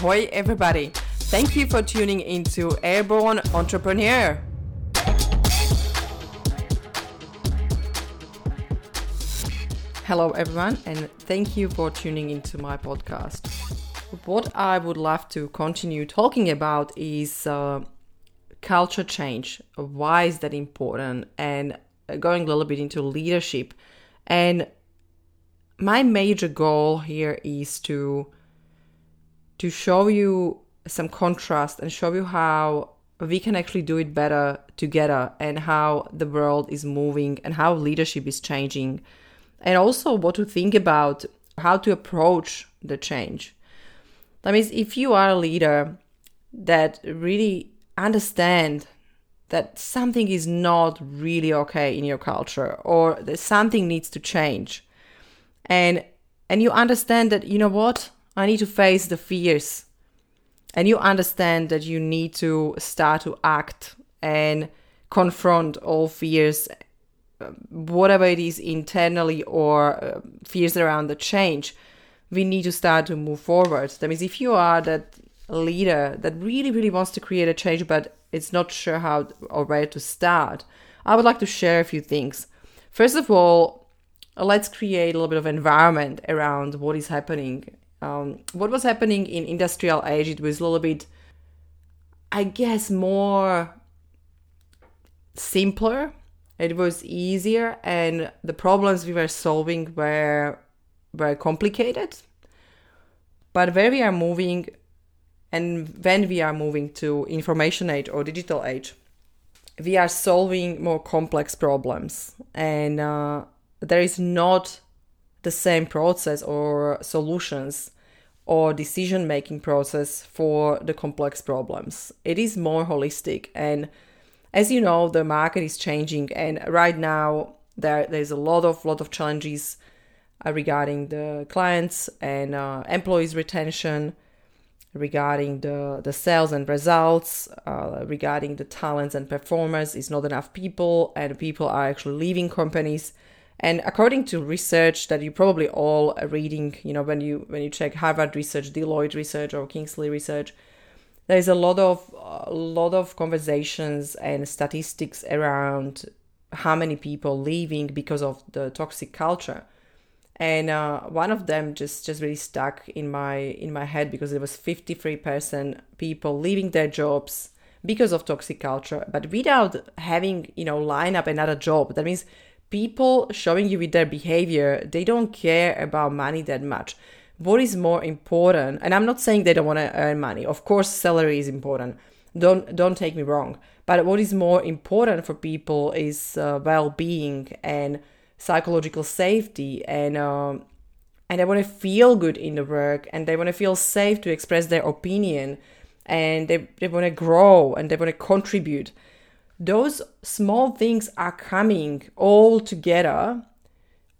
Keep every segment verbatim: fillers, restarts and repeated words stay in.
Ahoy everybody! Thank you for tuning into Airborne Entrepreneur! Hello everyone, and thank you for tuning into my podcast. What I would love to continue talking about is uh, culture change. Why is that important? And going a little bit into leadership. And my major goal here is to to show you some contrast and show you how we can actually do it better together, and how the world is moving and how leadership is changing. And also what to think about, how to approach the change. That means if you are a leader that really understand that something is not really okay in your culture, or that something needs to change, and and you understand that, you know what, I need to face the fears, and you understand that you need to start to act and confront all fears, whatever it is internally or uh, fears around the change, we need to start to move forward. That means if you are that leader that really, really wants to create a change, but it's not sure how or where to start, I would like to share a few things. First of all, let's create a little bit of environment around what is happening. Um, what was happening in industrial age, it was a little bit, I guess, more simpler. It was easier, and the problems we were solving were were complicated. But where we are moving, and when we are moving to information age or digital age, we are solving more complex problems, and uh, there is not the same process or solutions or decision-making process for the complex problems. It is more holistic, and as you know, the market is changing, and right now there there's a lot of lot of challenges uh, regarding the clients and uh, employees retention, regarding the, the sales and results, uh, regarding the talents and performance. It's not enough people, and people are actually leaving companies. And according to research that you probably all are reading, you know, when you when you check Harvard research, Deloitte research, or Kingsley research, there's a lot of a lot of conversations and statistics around how many people leaving because of the toxic culture, and uh, one of them just, just really stuck in my in my head, because it was fifty-three percent people leaving their jobs because of toxic culture, but without having, you know, line up another job. That means people showing you with their behavior, they don't care about money that much. What is more important, and I'm not saying they don't want to earn money. Of course, salary is important. Don't don't take me wrong. But what is more important for people is uh, well-being and psychological safety, and um, and they want to feel good in the work, and they want to feel safe to express their opinion, and they, they want to grow, and they want to contribute. Those small things are coming all together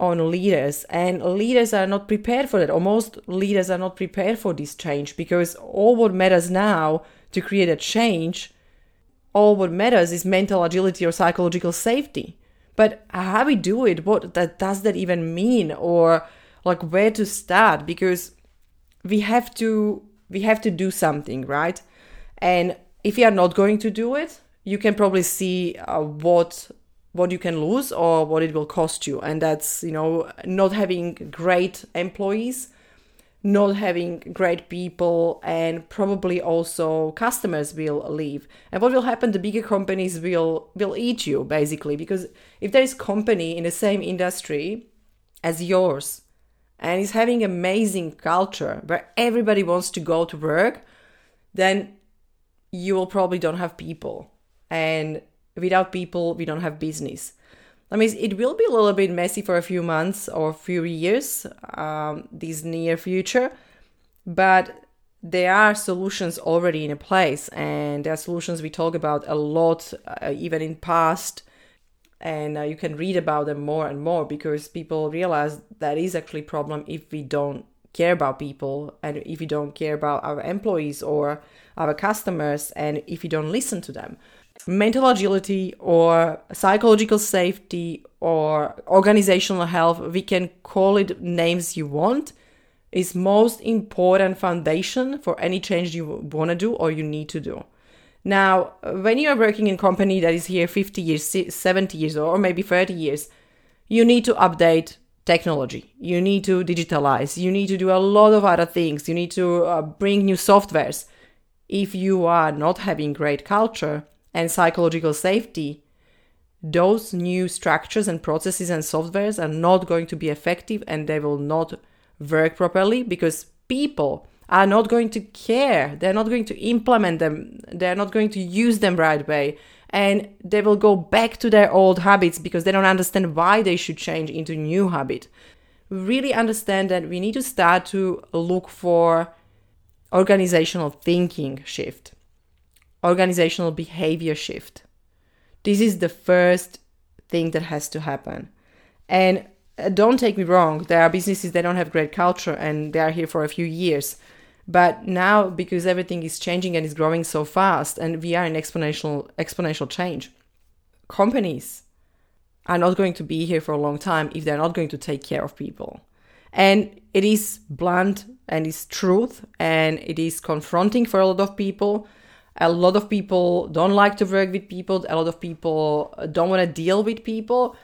on leaders, and leaders are not prepared for that, or most leaders are not prepared for this change, because all what matters now to create a change, all what matters is mental agility or psychological safety. But how we do it, what that does that even mean, or like where to start? Because we have to we have to do something, right? And if you are not going to do it, you can probably see uh, what what you can lose or what it will cost you. And that's, you know, not having great employees, not having great people, and probably also customers will leave. And what will happen, the bigger companies will, will eat you, basically, because if there is company in the same industry as yours and is having amazing culture where everybody wants to go to work, then you will probably don't have people. And without people, we don't have business. That means it will be a little bit messy for a few months or a few years, um, this near future, but there are solutions already in place, and there are solutions we talk about a lot, uh, even in past, and uh, you can read about them more and more, because people realize that is actually a problem if we don't care about people, and if we don't care about our employees or our customers, and if we don't listen to them. Mental agility or psychological safety or organizational health, we can call it names you want, is most important foundation for any change you want to do or you need to do. Now, when you are working in a company that is here fifty years, seventy years, or maybe thirty years, you need to update technology. You need to digitalize. You need to do a lot of other things. You need to uh, bring new softwares. If you are not having great culture and psychological safety, those new structures and processes and softwares are not going to be effective, and they will not work properly because people are not going to care. They're not going to implement them. They're not going to use them right away. And they will go back to their old habits because they don't understand why they should change into new habit. Really understand that we need to start to look for organizational thinking shift, organizational behavior shift. This is the first thing that has to happen. And don't take me wrong, there are businesses that don't have great culture and they are here for a few years. But now, because everything is changing and is growing so fast and we are in exponential exponential change, companies are not going to be here for a long time if they're not going to take care of people. And it is blunt and it's truth and it is confronting for a lot of people. A lot of people don't like to work with people. A lot of people don't want to deal with people.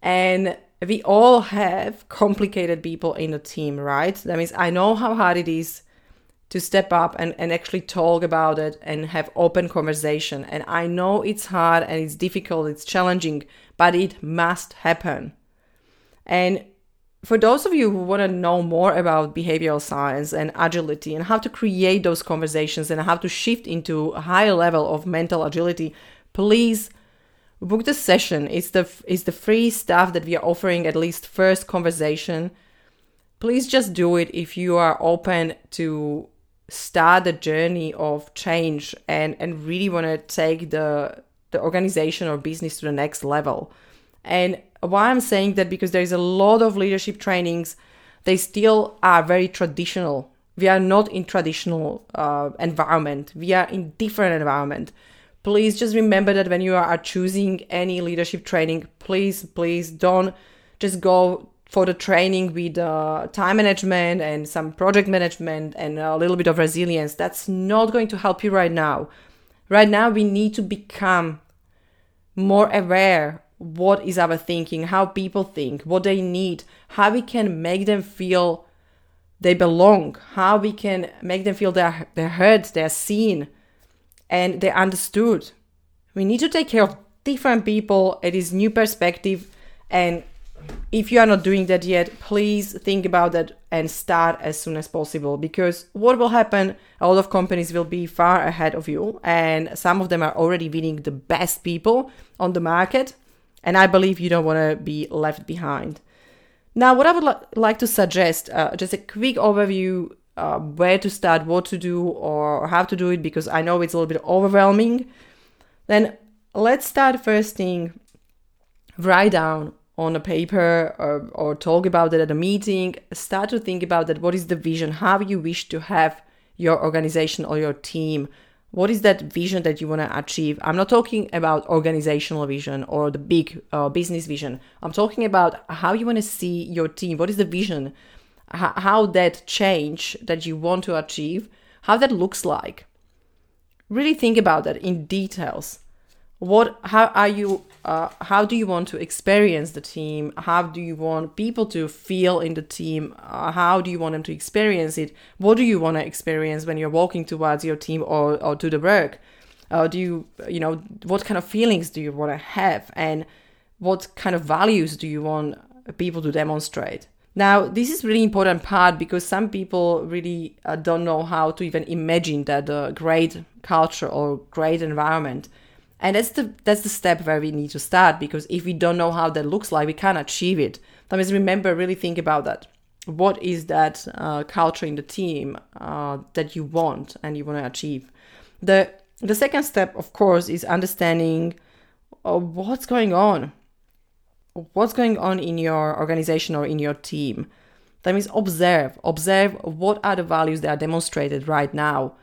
And we all have complicated people in the team, right? That means I know how hard it is to step up and, and actually talk about it and have open conversation. And I know it's hard and it's difficult, it's challenging, but it must happen. And for those of you who want to know more about behavioral science and agility and how to create those conversations and how to shift into a higher level of mental agility, please book the session. It's the, it's the free stuff that we are offering, at least first conversation. Please just do it if you are open to start the journey of change and, and really want to take the, the organization or business to the next level. And why I'm saying that, because there is a lot of leadership trainings, they still are very traditional. We are not in traditional uh, environment. We are in different environment. Please just remember that when you are choosing any leadership training, please, please don't just go for the training with uh, time management and some project management and a little bit of resilience. That's not going to help you right now. Right now, we need to become more aware what is our thinking, how people think, what they need, how we can make them feel they belong, how we can make them feel they're, they're heard, they're seen, and they're understood. We need to take care of different people. It is new perspective. And if you are not doing that yet, please think about that and start as soon as possible, because what will happen, a lot of companies will be far ahead of you. And some of them are already winning the best people on the market. And I believe you don't want to be left behind. Now, what I would li- like to suggest, uh, just a quick overview, uh, where to start, what to do, or how to do it, because I know it's a little bit overwhelming. Then let's start first thing, write down on a paper or, or talk about it at a meeting. Start to think about that. What is the vision? How you wish to have your organization or your team? What is that vision that you want to achieve? I'm not talking about organizational vision or the big uh, business vision. I'm talking about how you want to see your team. What is the vision? H- how that change that you want to achieve, how that looks like. Really think about that in details. What? How are you? Uh, how do you want to experience the team? How do you want people to feel in the team? Uh, how do you want them to experience it? What do you want to experience when you're walking towards your team or, or to the work? Uh, do you, you know, what kind of feelings do you want to have, and what kind of values do you want people to demonstrate? Now, this is really important part, because some people really uh, don't know how to even imagine that uh, great culture or great environment. And that's the that's the step where we need to start, because if we don't know how that looks like, we can't achieve it. That means, remember, really think about that. What is that uh, culture in the team uh, that you want and you want to achieve? The the second step, of course, is understanding uh, what's going on. What's going on in your organization or in your team? That means observe. Observe what are the values that are demonstrated right now,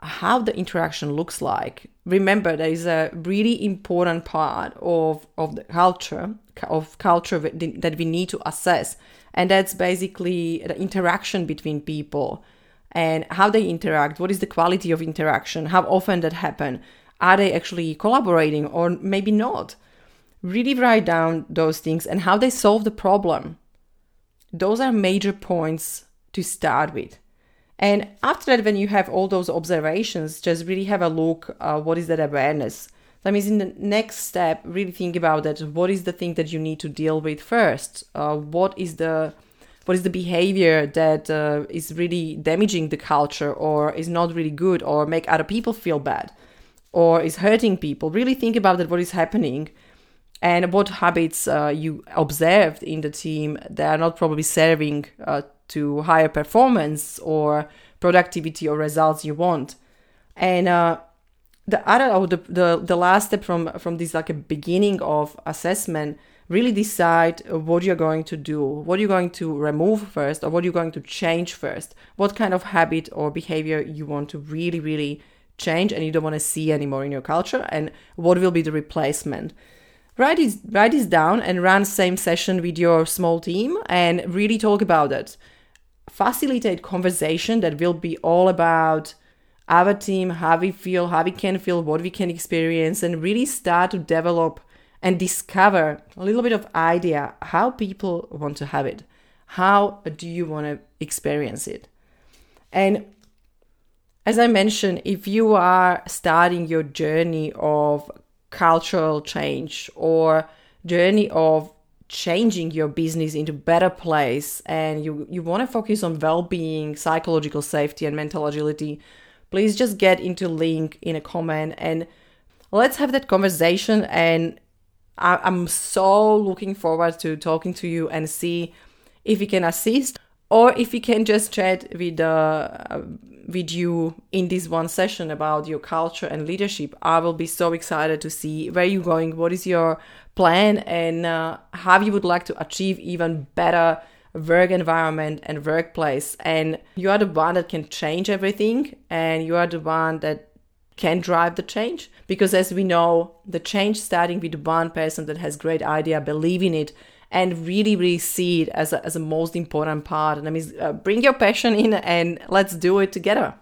how the interaction looks like. Remember, there is a really important part of, of the culture, of culture that we need to assess. And that's basically the interaction between people and how they interact. What is the quality of interaction? How often that happen? Are they actually collaborating or maybe not? Really write down those things and how they solve the problem. Those are major points to start with. And after that, when you have all those observations, just really have a look, uh, what is that awareness? That means in the next step, really think about that. What is the thing that you need to deal with first? Uh, what is the what is the behavior that uh, is really damaging the culture or is not really good or make other people feel bad or is hurting people? Really think about that, what is happening and what habits uh, you observed in the team that are not probably serving uh, to higher performance or productivity or results you want. And uh, the other, or the, the the last step from from this like a beginning of assessment, really decide what you're going to do, what you're going to remove first, or what you're going to change first. What kind of habit or behavior you want to really really change and you don't want to see anymore in your culture, and what will be the replacement. Write this, write this down and run same session with your small team and really talk about it. Facilitate conversation that will be all about our team, how we feel, how we can feel, what we can experience, and really start to develop and discover a little bit of idea how people want to have it. How do you want to experience it? And as I mentioned, if you are starting your journey of cultural change or journey of changing your business into a better place and you, you want to focus on well-being, psychological safety and mental agility, please just get into link in a comment and let's have that conversation. And I, I'm so looking forward to talking to you and see if we can assist or if we can just chat with uh, with you in this one session about your culture and leadership. I will be so excited to see where you're going, what is your plan, and uh, how you would like to achieve even better work environment and workplace. And you are the one that can change everything, and you are the one that can drive the change. Because as we know, the change starting with one person that has great idea, believe in it, and really, really see it as a, as a most important part. And I mean, uh, bring your passion in and let's do it together.